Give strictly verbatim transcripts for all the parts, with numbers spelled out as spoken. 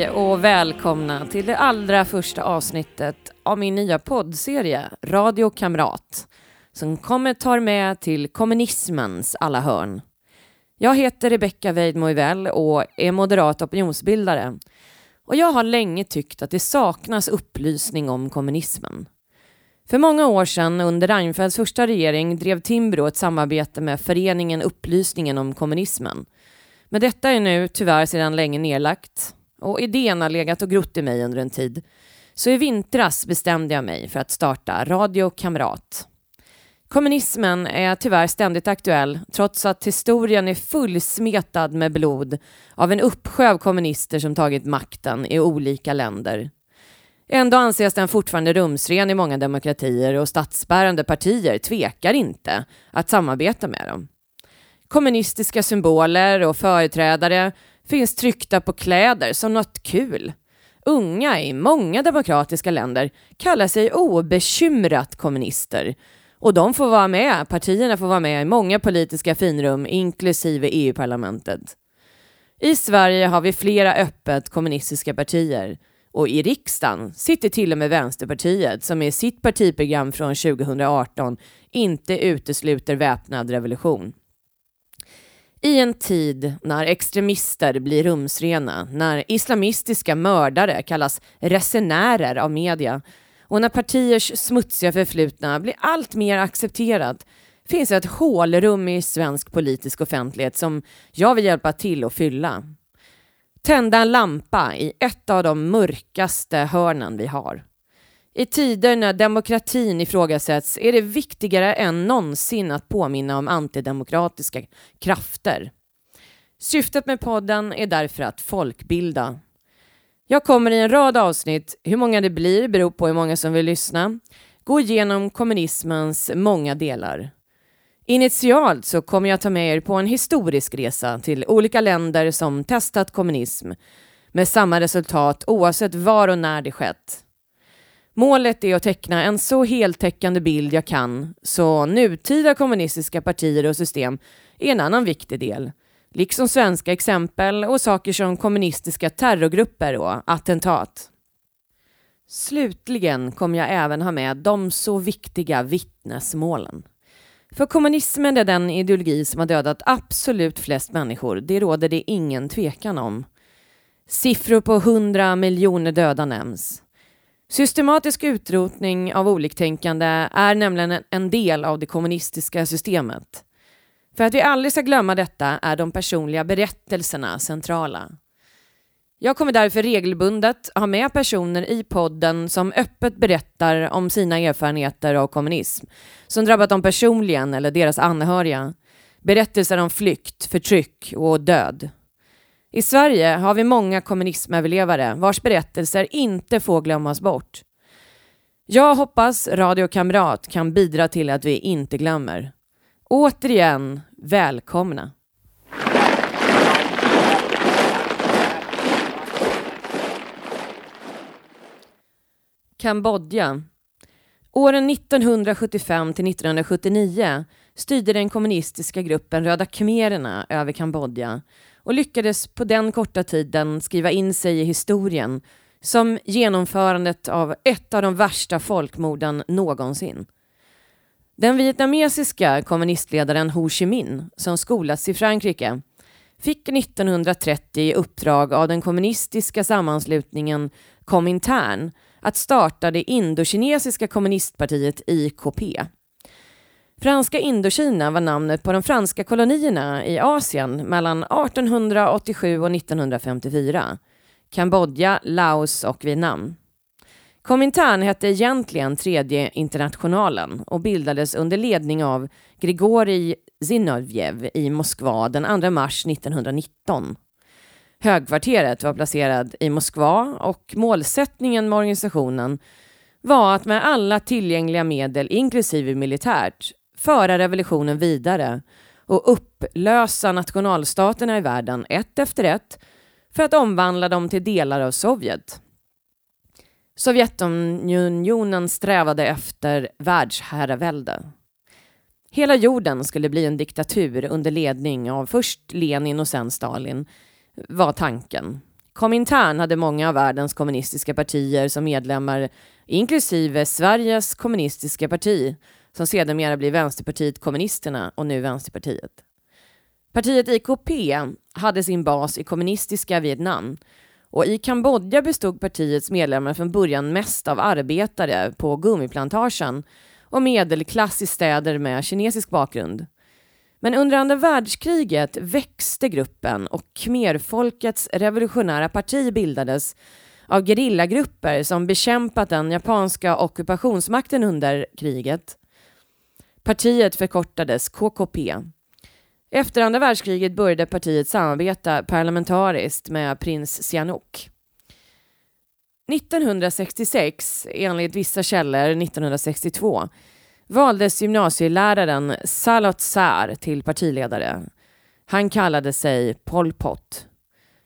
Hej och välkomna till det allra första avsnittet av min nya poddserie Radio Kamrat som kommer ta med till kommunismens alla hörn. Jag heter Rebecka Weidmojwell och är moderat opinionsbildare. Och jag har länge tyckt att det saknas upplysning om kommunismen. För många år sedan under Reinfeldts första regering drev Timbro ett samarbete med föreningen Upplysningen om kommunismen. Men detta är nu tyvärr sedan länge nedlagt och idén har legat och grott i mig under en tid. Så i vintras bestämde jag mig för att starta Radio Kamrat. Kommunismen är tyvärr ständigt aktuell trots att historien är fullsmetad med blod av en uppsjö av kommunister som tagit makten i olika länder. Ändå anses den fortfarande rumsren i många demokratier och statsbärande partier tvekar inte att samarbeta med dem. Kommunistiska symboler och företrädare finns tryckta på kläder som något kul. Unga i många demokratiska länder kallar sig obekymrat kommunister. Och de får vara med, partierna får vara med i många politiska finrum inklusive E U-parlamentet. I Sverige har vi flera öppet kommunistiska partier. Och i riksdagen sitter till och med Vänsterpartiet som i sitt partiprogram från tjugo arton inte utesluter väpnad revolution. I en tid när extremister blir rumsrena, när islamistiska mördare kallas resenärer av media och när partiers smutsiga förflutna blir allt mer accepterat finns ett hålrum i svensk politisk offentlighet som jag vill hjälpa till att fylla. Tända en lampa i ett av de mörkaste hörnen vi har. I tider när demokratin ifrågasätts är det viktigare än någonsin att påminna om antidemokratiska krafter. Syftet med podden är därför att folkbilda. Jag kommer i en rad avsnitt, hur många det blir beror på hur många som vill lyssna, gå igenom kommunismens många delar. Initialt så kommer jag ta med er på en historisk resa till olika länder som testat kommunism med samma resultat oavsett var och när det skett. Målet är att teckna en så heltäckande bild jag kan så nutida kommunistiska partier och system är en annan viktig del. Liksom svenska exempel och saker som kommunistiska terrorgrupper och attentat. Slutligen kommer jag även ha med de så viktiga vittnesmålen. För kommunismen är den ideologi som har dödat absolut flest människor. Det råder det ingen tvekan om. Siffror på hundra miljoner döda nämns. Systematisk utrotning av oliktänkande är nämligen en del av det kommunistiska systemet. För att vi aldrig ska glömma detta är de personliga berättelserna centrala. Jag kommer därför regelbundet ha med personer i podden som öppet berättar om sina erfarenheter av kommunism som drabbat dem personligen eller deras anhöriga. Berättelser om flykt, förtryck och död. I Sverige har vi många kommunismöverlevare vars berättelser inte får glömmas bort. Jag hoppas Radio Kamrat kan bidra till att vi inte glömmer. Återigen, välkomna! Kambodja. Åren nittonhundrasjuttiofem till nittonhundrasjuttionio styrde den kommunistiska gruppen Röda Khmererna över Kambodja och lyckades på den korta tiden skriva in sig i historien som genomförandet av ett av de värsta folkmorden någonsin. Den vietnamesiska kommunistledaren Ho Chi Minh, som skolats i Frankrike, fick nittonhundratrettio i uppdrag av den kommunistiska sammanslutningen Comintern att starta det indokinesiska kommunistpartiet I K P. Franska Indokina var namnet på de franska kolonierna i Asien mellan artonhundraåttiosju och nittonhundrafemtiofyra. Kambodja, Laos och Vietnam. Comintern hette egentligen Tredje Internationalen och bildades under ledning av Grigori Zinovjev i Moskva den andra mars nittonhundranitton. Högkvarteret var placerad i Moskva och målsättningen med organisationen var att med alla tillgängliga medel, inklusive militärt, föra revolutionen vidare och upplösa nationalstaterna i världen ett efter ett för att omvandla dem till delar av Sovjet. Sovjetunionen strävade efter världsherravälde. Hela jorden skulle bli en diktatur under ledning av först Lenin och sen Stalin, var tanken. Comintern hade många av världens kommunistiska partier som medlemmar, inklusive Sveriges kommunistiska parti, som sedermera blir Vänsterpartiet Kommunisterna och nu Vänsterpartiet. Partiet I K P hade sin bas i kommunistiska Vietnam, och i Kambodja bestod partiets medlemmar från början mest av arbetare på gummiplantagen och medelklass i städer med kinesisk bakgrund. Men under andra världskriget växte gruppen och Khmerfolkets revolutionära parti bildades av gerillagrupper som bekämpat den japanska ockupationsmakten under kriget. Partiet förkortades K K P. Efter andra världskriget började partiet samarbeta parlamentariskt med prins Sihanouk. nittonhundrasextiosex, enligt vissa källor nittonhundrasextiotvå, valdes gymnasieläraren Saloth Sar till partiledare. Han kallade sig Pol Pot.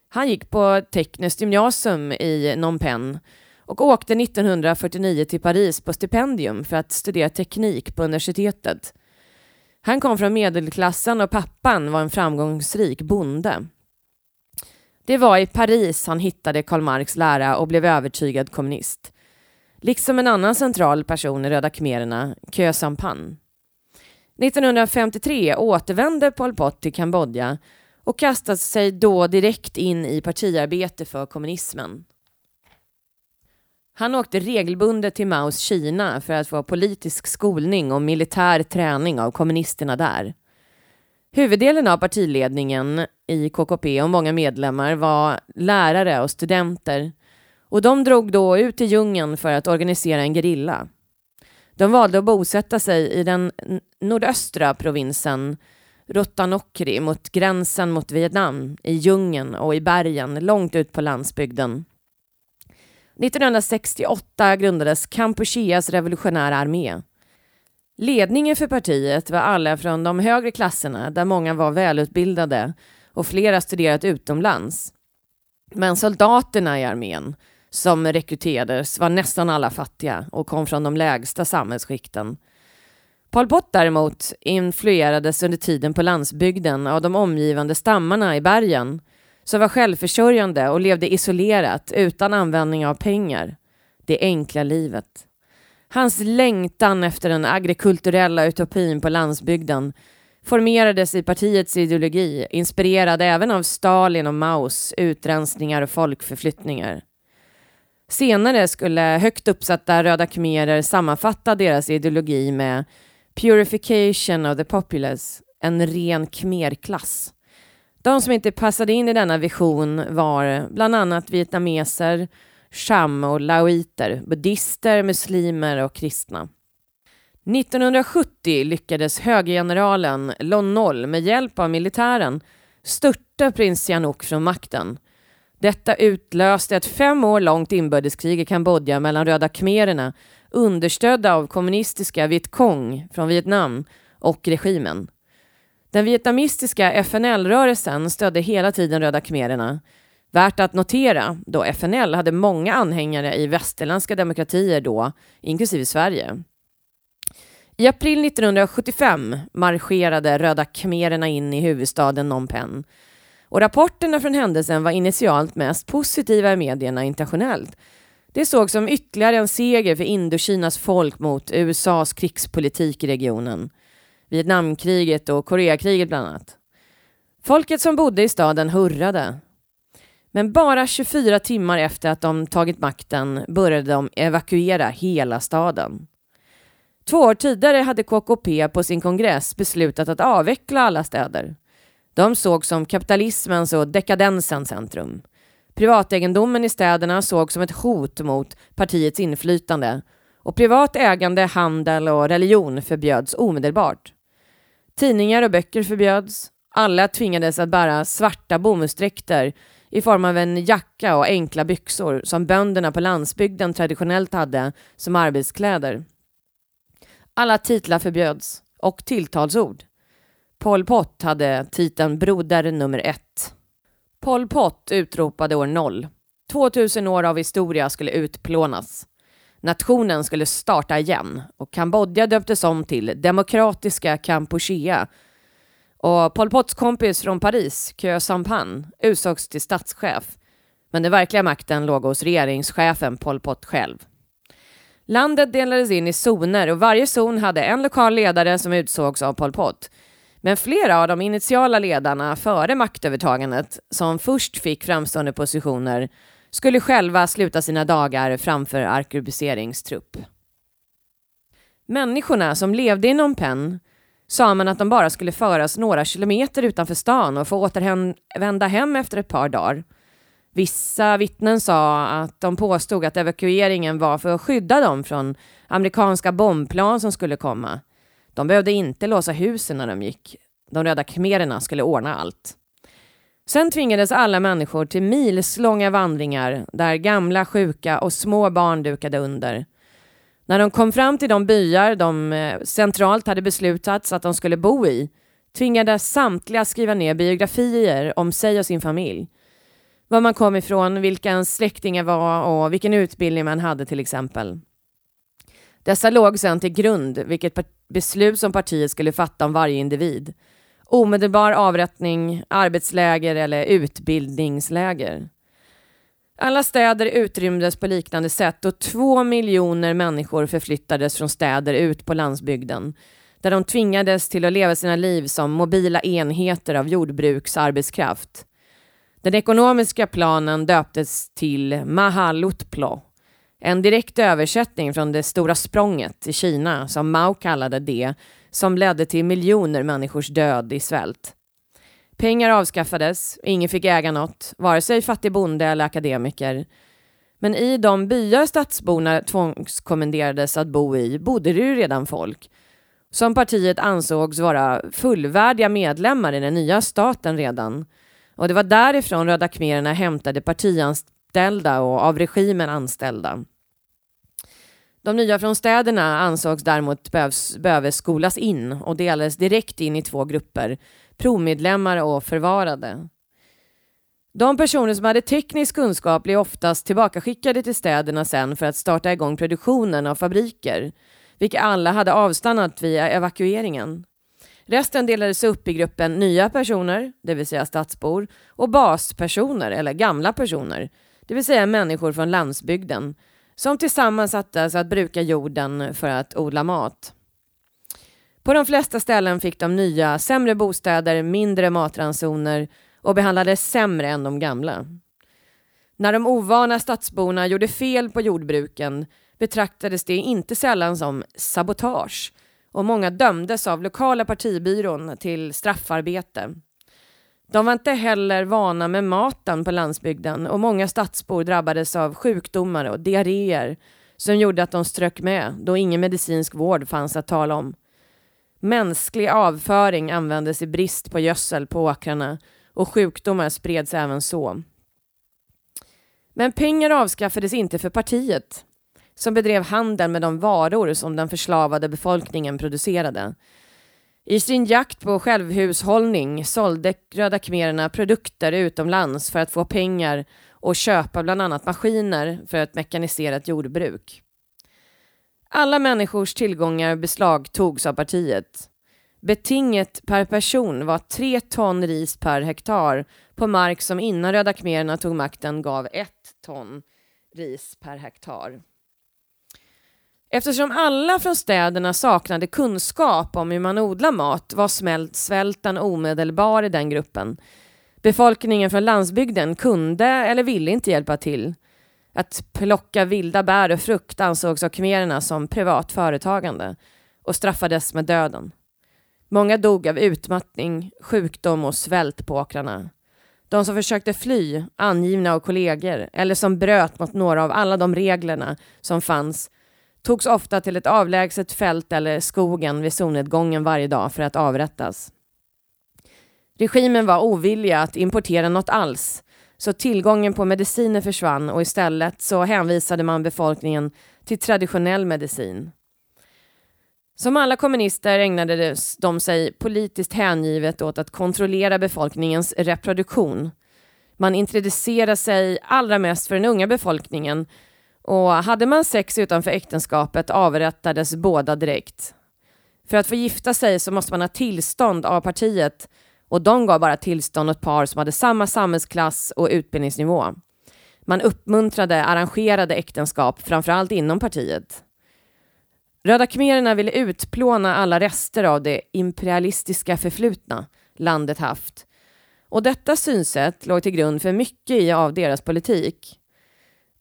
Han gick på tekniskt gymnasium i Phnom Penh och åkte nittonhundrafyrtionio till Paris på stipendium för att studera teknik på universitetet. Han kom från medelklassen och pappan var en framgångsrik bonde. Det var i Paris han hittade Karl Marx lära och blev övertygad kommunist. Liksom en annan central person i Röda Khmererna, Kösampan. nittonhundrafemtiotre återvände Pol Pot till Kambodja och kastade sig då direkt in i partiarbete för kommunismen. Han åkte regelbundet till Maos Kina för att få politisk skolning och militär träning av kommunisterna där. Huvuddelen av partiledningen i K K P och många medlemmar var lärare och studenter, och de drog då ut i djungeln för att organisera en gerilla. De valde att bosätta sig i den nordöstra provinsen Rotanokri mot gränsen mot Vietnam, i djungeln och i bergen långt ut på landsbygden. nittonhundrasextioåtta grundades Kampucheas revolutionära armé. Ledningen för partiet var alla från de högre klasserna, där många var välutbildade och flera studerat utomlands. Men soldaterna i armén som rekryterades var nästan alla fattiga och kom från de lägsta samhällsskikten. Pol Pot däremot influerades under tiden på landsbygden av de omgivande stammarna i bergen, som var självförsörjande och levde isolerat utan användning av pengar. Det enkla livet. Hans längtan efter den agrikulturella utopin på landsbygden formerades i partiets ideologi, inspirerad även av Stalin och Maos utrensningar och folkförflyttningar. Senare skulle högt uppsatta röda khmerer sammanfatta deras ideologi med purification of the populace, en ren khmerklass. De som inte passade in i denna vision var bland annat vietnameser, cham och laoiter, buddhister, muslimer och kristna. nittonhundrasjuttio lyckades högergeneralen Lon Nol med hjälp av militären störta prins Sihanouk från makten. Detta utlöste ett fem år långt inbördeskrig i Kambodja mellan Röda khmererna, understödda av kommunistiska Vietcong från Vietnam och regimen. Den vietnamesiska F N L-rörelsen stödde hela tiden Röda khmererna. Värt att notera då F N L hade många anhängare i västerländska demokratier då, inklusive Sverige. I april nittonhundrasjuttiofem marscherade Röda khmererna in i huvudstaden Phnom Penh. Och rapporterna från händelsen var initialt mest positiva i medierna internationellt. Det sågs som ytterligare en seger för Indokinas folk mot U S As krigspolitik i regionen. Vietnamkriget och Koreakriget bland annat. Folket som bodde i staden hurrade. Men bara tjugofyra timmar efter att de tagit makten började de evakuera hela staden. Två år tidigare hade K K P på sin kongress beslutat att avveckla alla städer. De såg som kapitalismens och dekadensens centrum. Privategendomen i städerna såg som ett hot mot partiets inflytande, och privat ägande, handel och religion förbjöds omedelbart. Tidningar och böcker förbjöds. Alla tvingades att bära svarta bomullsdräkter i form av en jacka och enkla byxor som bönderna på landsbygden traditionellt hade som arbetskläder. Alla titlar förbjöds och tilltalsord. Pol Pot hade titeln broder nummer ett. Pol Pot utropade år noll. tvåtusen år av historia skulle utplånas. Nationen skulle starta igen och Kambodja döptes om till Demokratiska Kampuchea. Och Pol Pots kompis från Paris, Khö Sampan, utsågs till statschef. Men den verkliga makten låg hos regeringschefen Pol Pot själv. Landet delades in i zoner och varje zon hade en lokal ledare som utsågs av Pol Pot. Men flera av de initiala ledarna före maktövertagandet, som först fick framstående positioner, skulle själva sluta sina dagar framför arkebuseringsgrupp. Människorna som levde i Phnom Penh sa man att de bara skulle föras några kilometer utanför stan och få återvända hem efter ett par dagar. Vissa vittnen sa att de påstod att evakueringen var för att skydda dem från amerikanska bombplan som skulle komma. De behövde inte låsa husen när de gick. De röda khmererna skulle ordna allt. Sen tvingades alla människor till milslånga vandringar där gamla, sjuka och små barn dukade under. När de kom fram till de byar de centralt hade beslutats att de skulle bo i tvingades samtliga skriva ner biografier om sig och sin familj. Var man kom ifrån, vilka ens släktingar var och vilken utbildning man hade till exempel. Dessa låg sedan till grund vilket beslut som partiet skulle fatta om varje individ. Omedelbar avrättning, arbetsläger eller utbildningsläger. Alla städer utrymdes på liknande sätt och två miljoner människor förflyttades från städer ut på landsbygden. Där de tvingades till att leva sina liv som mobila enheter av jordbruksarbetskraft. Den ekonomiska planen döptes till Mahalutplo. En direkt översättning från det stora språnget i Kina som Mao kallade det som ledde till miljoner människors död i svält. Pengar avskaffades, ingen fick äga något, vare sig fattig bonde eller akademiker. Men i de byar stadsborna tvångskommenderades att bo i bodde det ju redan folk. Som partiet ansågs vara fullvärdiga medlemmar i den nya staten redan. Och det var därifrån Röda khmererna hämtade partianställda och av regimen anställda. De nya från städerna ansågs däremot behövs, behöver skolas in och delades direkt in i två grupper, provmedlemmar och förvarade. De personer som hade teknisk kunskap blev oftast tillbakaskickade till städerna sen för att starta igång produktionen av fabriker, vilka alla hade avstannat via evakueringen. Resten delades upp i gruppen nya personer, det vill säga stadsbor, och baspersoner eller gamla personer, det vill säga människor från landsbygden, som tillsammans sattes att bruka jorden för att odla mat. På de flesta ställen fick de nya sämre bostäder, mindre matransoner och behandlades sämre än de gamla. När de ovana stadsborna gjorde fel på jordbruken betraktades det inte sällan som sabotage och många dömdes av lokala partibyrån till straffarbete. De var inte heller vana med maten på landsbygden och många stadsbor drabbades av sjukdomar och diarréer som gjorde att de strök med då ingen medicinsk vård fanns att tala om. Mänsklig avföring användes i brist på gödsel på åkrarna och sjukdomar spreds även så. Men pengar avskaffades inte för partiet som bedrev handel med de varor som den förslavade befolkningen producerade. I sin jakt på självhushållning sålde Röda khmererna produkter utomlands för att få pengar och köpa bland annat maskiner för ett mekaniserat jordbruk. Alla människors tillgångar beslagtogs av partiet. Betinget per person var tre ton ris per hektar på mark som innan Röda khmererna tog makten gav ett ton ris per hektar. Eftersom alla från städerna saknade kunskap om hur man odlar mat var svälten omedelbar i den gruppen. Befolkningen från landsbygden kunde eller ville inte hjälpa till. Att plocka vilda bär och frukt ansågs av khmererna som privat företagande och straffades med döden. Många dog av utmattning, sjukdom och svält på åkrarna. De som försökte fly, angivna av kollegor eller som bröt mot några av alla de reglerna som fanns togs ofta till ett avlägset fält eller skogen vid solnedgången varje dag för att avrättas. Regimen var ovilliga att importera något alls, så tillgången på mediciner försvann och istället så hänvisade man befolkningen till traditionell medicin. Som alla kommunister ägnade de sig politiskt hängivet åt att kontrollera befolkningens reproduktion. Man introducerade sig allra mest för den unga befolkningen och hade man sex utanför äktenskapet avrättades båda direkt. För att få gifta sig så måste man ha tillstånd av partiet och de gav bara tillstånd åt par som hade samma samhällsklass och utbildningsnivå. Man uppmuntrade arrangerade äktenskap, framförallt inom partiet. Röda khmererna ville utplåna alla rester av det imperialistiska förflutna landet haft. Och detta synsätt låg till grund för mycket av deras politik.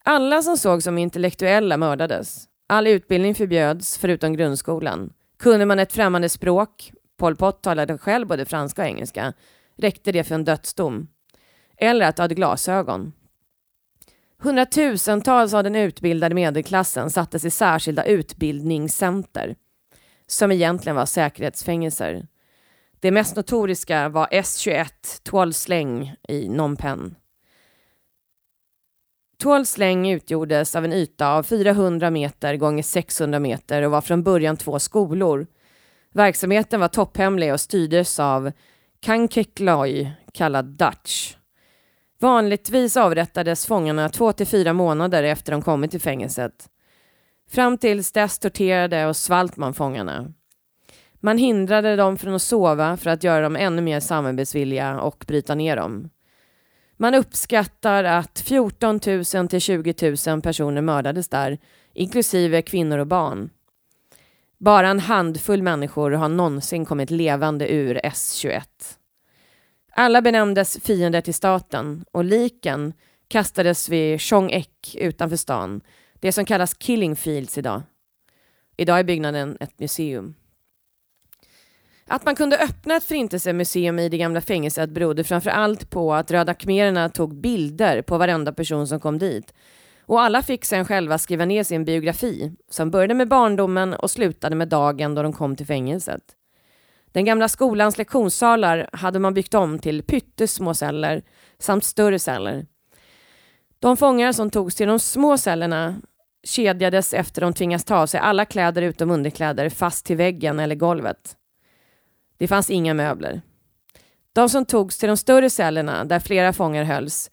Alla som såg som intellektuella mördades. All utbildning förbjöds förutom grundskolan. Kunde man ett främmande språk, Pol Pot talade själv både franska och engelska, räckte det för en dödsdom. Eller att ha glasögon. Hundratusentals av den utbildade medelklassen sattes i särskilda utbildningscenter, som egentligen var säkerhetsfängelser. Det mest notoriska var S tjugoett, Tuolsläng i Phnom Penh. Tuolsläng utgjordes av en yta av fyrahundra meter gånger sexhundra meter och var från början två skolor. Verksamheten var topphemlig och styrdes av Kankekloj, kallad Dutch. Vanligtvis avrättades fångarna två till fyra månader efter de kommit till fängelset. Fram tills dess torterade och svalt man fångarna. Man hindrade dem från att sova för att göra dem ännu mer samarbetsvilliga och bryta ner dem. Man uppskattar att fjorton tusen till tjugo tusen personer mördades där, inklusive kvinnor och barn. Bara en handfull människor har någonsin kommit levande ur S tjugoett. Alla benämndes fiender till staten och liken kastades vid Chong Ek utanför stan, det som kallas Killing Fields idag. Idag är byggnaden ett museum. Att man kunde öppna ett förintelsemuseum i det gamla fängelset berodde framförallt på att röda khmererna tog bilder på varenda person som kom dit. Och alla fick sen själva skriva ner sin biografi som började med barndomen och slutade med dagen då de kom till fängelset. Den gamla skolans lektionssalar hade man byggt om till pyttesmå celler samt större celler. De fångar som togs till de små cellerna kedjades efter de tvingas ta sig alla kläder utom underkläder fast till väggen eller golvet. Det fanns inga möbler. De som togs till de större cellerna där flera fångar hölls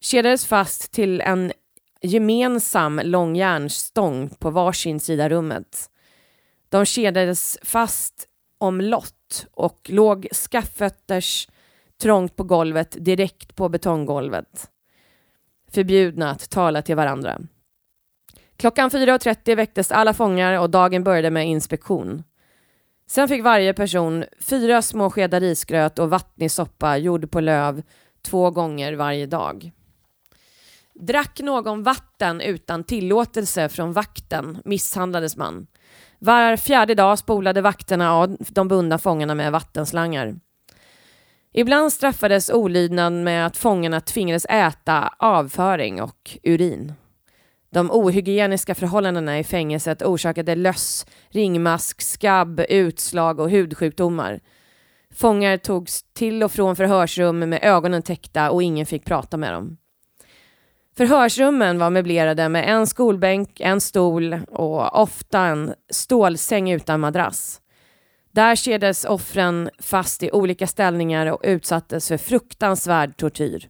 kedjades fast till en gemensam långjärnstång på varsin sida rummet. De kedjades fast om lott och låg skaffötters trångt på golvet direkt på betonggolvet. Förbjudna att tala till varandra. Klockan fyra och trettio väcktes alla fångar och dagen började med inspektion. Sen fick varje person fyra små skedar risgröt och vattnig soppa gjord på löv två gånger varje dag. Drack någon vatten utan tillåtelse från vakten misshandlades man. Var fjärde dag spolade vakterna av de bundna fångarna med vattenslangar. Ibland straffades olydnad med att fångarna tvingades äta avföring och urin. De ohygieniska förhållandena i fängelset orsakade löss, ringmask, skabb, utslag och hudsjukdomar. Fångar togs till och från förhörsrum med ögonen täckta och ingen fick prata med dem. Förhörsrummen var möblerade med en skolbänk, en stol och ofta en stålsäng utan madrass. Där keddes offren fast i olika ställningar och utsattes för fruktansvärd tortyr.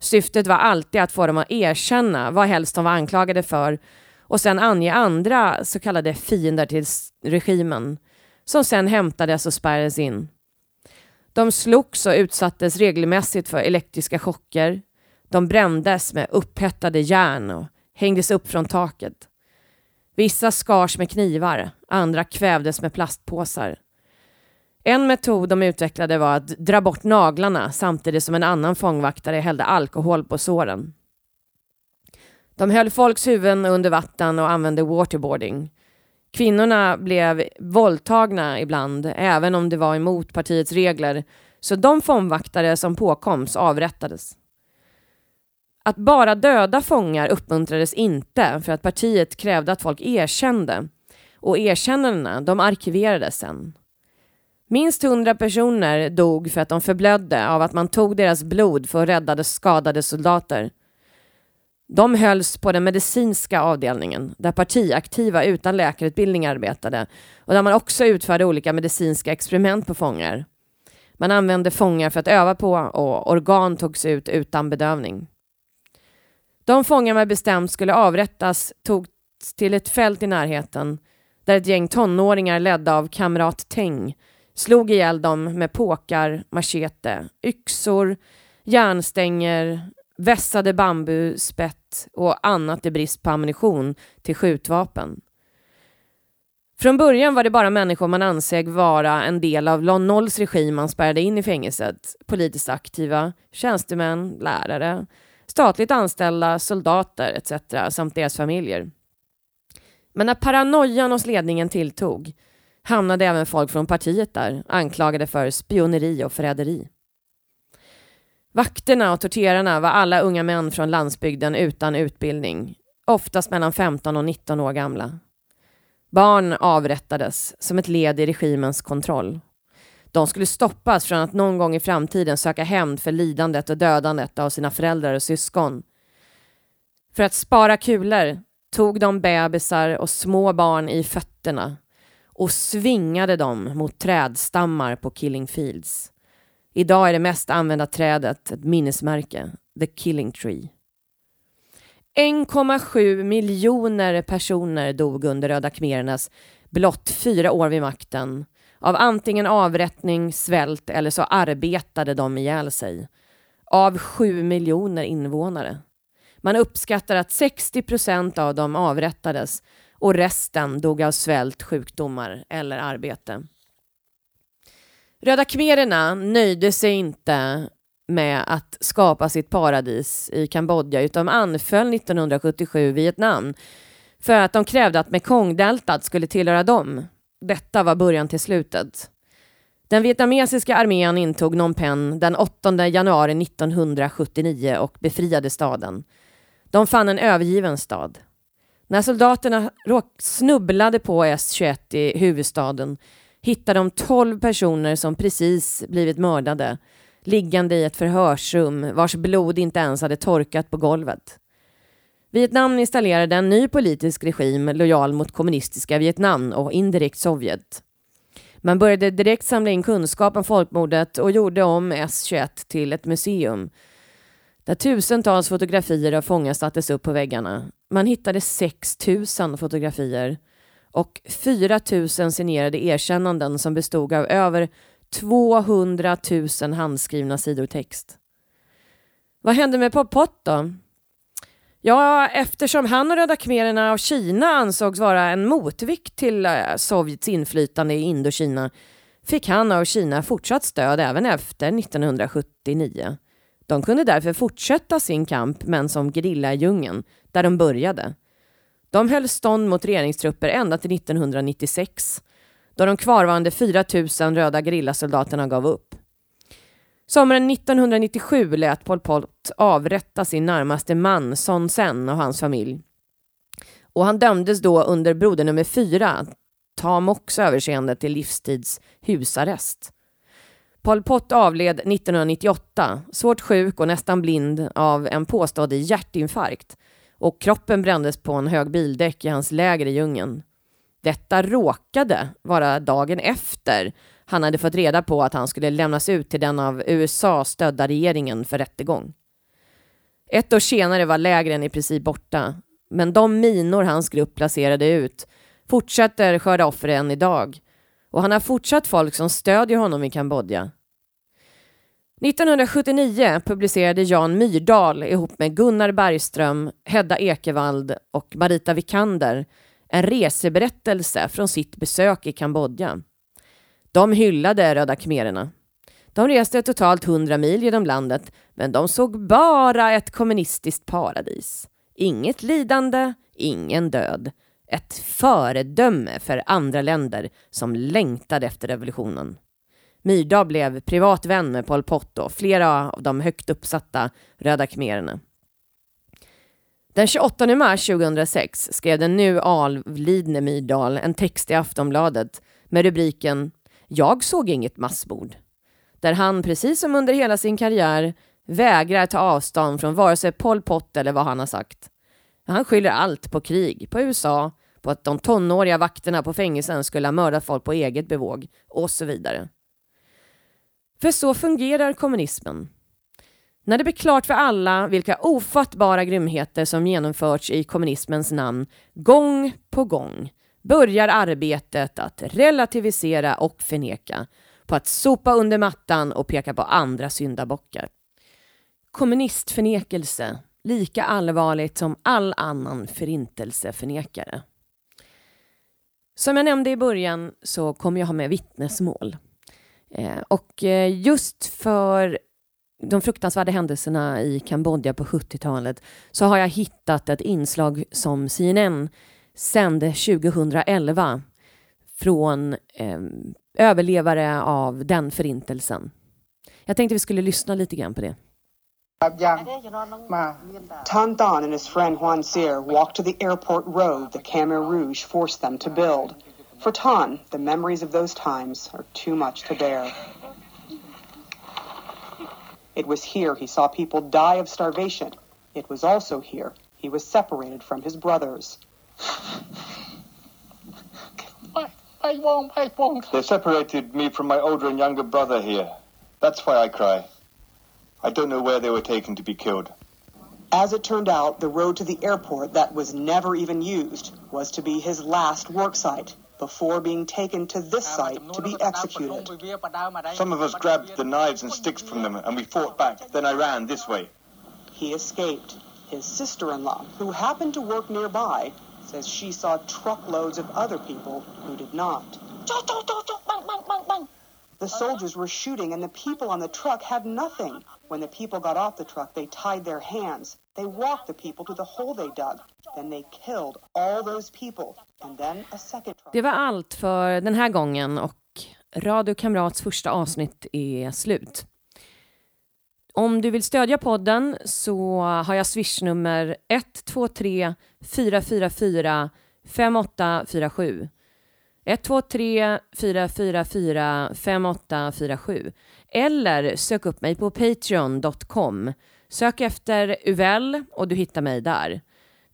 Syftet var alltid att få dem att erkänna vad helst de var anklagade för och sen ange andra så kallade fiender till regimen som sen hämtades och spärrades in. De slogs och utsattes regelmässigt för elektriska chocker. De brändes med upphettade järn och hängdes upp från taket. Vissa skars med knivar, andra kvävdes med plastpåsar. En metod de utvecklade var att dra bort naglarna samtidigt som en annan fångvaktare hällde alkohol på såren. De höll folks huvuden under vatten och använde waterboarding. Kvinnorna blev våldtagna ibland, även om det var emot partiets regler, så de fångvaktare som påkoms avrättades. Att bara döda fångar uppmuntrades inte för att partiet krävde att folk erkände. Och erkännandena, de arkiverades sen. Minst hundra personer dog för att de förblödde av att man tog deras blod för att rädda skadade soldater. De hölls på den medicinska avdelningen där partiaktiva utan läkarutbildning arbetade och där man också utförde olika medicinska experiment på fångar. Man använde fångar för att öva på och organ togs ut utan bedövning. De fångar man bestämt skulle avrättas togs till ett fält i närheten där ett gäng tonåringar ledda av kamrat Teng slog ihjäl dem med påkar, machete, yxor, järnstänger, vässade bambu, spett och annat i brist på ammunition till skjutvapen. Från början var det bara människor man ansåg vara en del av Lon Nols regim man spärrade in i fängelset. Politiskt aktiva, tjänstemän, lärare, statligt anställda, soldater et cetera samt deras familjer. Men när paranoian hos ledningen tilltog hamnade även folk från partiet där, anklagade för spioneri och förräderi. Vakterna och torterarna var alla unga män från landsbygden utan utbildning, oftast mellan femton och nitton år gamla. Barn avrättades som ett led i regimens kontroll. De skulle stoppas från att någon gång i framtiden söka hämnd för lidandet och dödandet av sina föräldrar och syskon. För att spara kulor tog de bebisar och små barn i fötterna och svingade dem mot trädstammar på Killing Fields. Idag är det mest använda trädet ett minnesmärke, The Killing Tree. en komma sju miljoner personer dog under Röda khmerernas blott fyra år vid makten. Av antingen avrättning, svält eller så arbetade de ihjäl sig. Av sju miljoner invånare. Man uppskattar att sextio procent av dem avrättades och resten dog av svält, sjukdomar eller arbete. Röda khmererna nöjde sig inte med att skapa sitt paradis i Kambodja utan anföll nittonhundrasjuttiosju Vietnam för att de krävde att Mekongdeltat skulle tillhöra dem. Detta var början till slutet. Den vietnamesiska armén intog Phnom Penh den åttonde januari nittonhundrasjuttionio och befriade staden. De fann en övergiven stad. När soldaterna snubblade på S tjugoett i huvudstaden hittade de tolv personer som precis blivit mördade liggande i ett förhörsrum vars blod inte ens hade torkat på golvet. Vietnam installerade en ny politisk regim lojal mot kommunistiska Vietnam och indirekt Sovjet. Man började direkt samla in kunskap om folkmordet och gjorde om S tjugoett till ett museum där tusentals fotografier av fångar sattes upp på väggarna. Man hittade sex tusen fotografier och fyra tusen signerade erkännanden som bestod av över tvåhundratusen handskrivna sidor text. Vad hände med Pol Pot då? Ja, eftersom han och Röda khmererna av Kina ansågs vara en motvikt till Sovjets inflytande i Indokina fick han av Kina fortsatt stöd även efter nittonhundrasjuttionio. De kunde därför fortsätta sin kamp men som gerilla i djungeln där de började. De höll stånd mot regeringstrupper ända till nittonhundranittiosex då de kvarvarande fyra tusen röda gerillasoldaterna gav upp. Sommaren nittonhundranittiosju lät Pol Pot avrätta sin närmaste man Son Sen och hans familj. Och han dömdes då under broder nummer fyra, Tam Oks överseende till livstids husarrest. Pol Pot avled nittonhundranittioåtta, svårt sjuk och nästan blind av en påstådd hjärtinfarkt. Och kroppen brändes på en hög bildäck i hans läger i djungeln. Detta råkade vara dagen efter han hade fått reda på att han skulle lämnas ut till den av U S A stödda regeringen för rättegång. Ett år senare var lägren i princip borta, men de minor hans grupp placerade ut fortsätter skörda offer än idag, och han har fortsatt folk som stödjer honom i Kambodja. nittonhundrasjuttionio publicerade Jan Myrdal ihop med Gunnar Bergström, Hedda Ekevald och Marita Vikander en reseberättelse från sitt besök i Kambodja. De hyllade Röda khmererna. De reste totalt hundra mil genom landet, men de såg bara ett kommunistiskt paradis. Inget lidande, ingen död. Ett föredöme för andra länder som längtade efter revolutionen. Myrdal blev privat vän med Pol Pot och flera av de högt uppsatta Röda khmererna. Den tjugoåttonde mars tjugohundrasex skrev den nu avlidne Myrdal en text i Aftonbladet med rubriken "Jag såg inget massmord", där han precis som under hela sin karriär vägrar ta avstånd från vare sig Pol Pot eller vad han har sagt. Han skyller allt på krig, på U S A, på att de tonåriga vakterna på fängelsen skulle ha mördat folk på eget bevåg och så vidare. För så fungerar kommunismen. När det blir klart för alla vilka ofattbara grymheter som genomförts i kommunismens namn gång på gång börjar arbetet att relativisera och förneka, på att sopa under mattan och peka på andra syndabockar. kommunistförnekelse lika allvarligt som all annan förintelseförnekare. Som jag nämnde i början så kommer jag ha med vittnesmål. Och just för de fruktansvärda händelserna i Kambodja på sjuttiotalet så har jag hittat ett inslag som C N N sände tjugohundraelva från eh, överlevare av den förintelsen. Jag tänkte vi skulle lyssna lite grann på det. Tan Don and his friend Juan Cyr walked to the airport road the Khmer Rouge forced them to build. For Tan, the memories of those times are too much to bear. It was here he saw people die of starvation. It was also here he was separated from his brothers. They separated me from my older and younger brother here. That's why I cry. I don't know where they were taken to be killed. As it turned out, the road to the airport that was never even used was to be his last work site before being taken to this site to be executed. Some of us grabbed the knives and sticks from them and we fought back. Then I ran this way. He escaped. His sister-in-law, who happened to work nearby, says she saw truckloads of other people who did not. The soldiers were shooting and the people on the truck had nothing. When the people got off the truck, they tied their hands. They walked the people to the hole they dug. Then they killed all those people. And then a second truck. Det var allt för den här gången och Radio Kamrats första avsnitt är slut. Om du vill stödja podden så har jag swishnummer ett två tre fyra fyra fyra fem åtta fyra sju. ett två tre fyra fyra fyra fem åtta fyra sju. Eller sök upp mig på patreon dot com. Sök efter U L och du hittar mig där.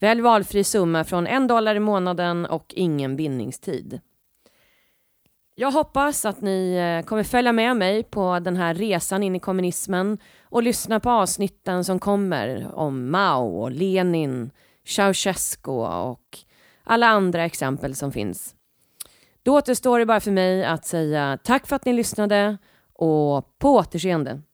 Välj valfri summa från en dollar i månaden och ingen bindningstid. Jag hoppas att ni kommer följa med mig på den här resan in i kommunismen och lyssna på avsnitten som kommer om Mao och Lenin, Ceausescu och alla andra exempel som finns. Då återstår det bara för mig att säga tack för att ni lyssnade och på återseende.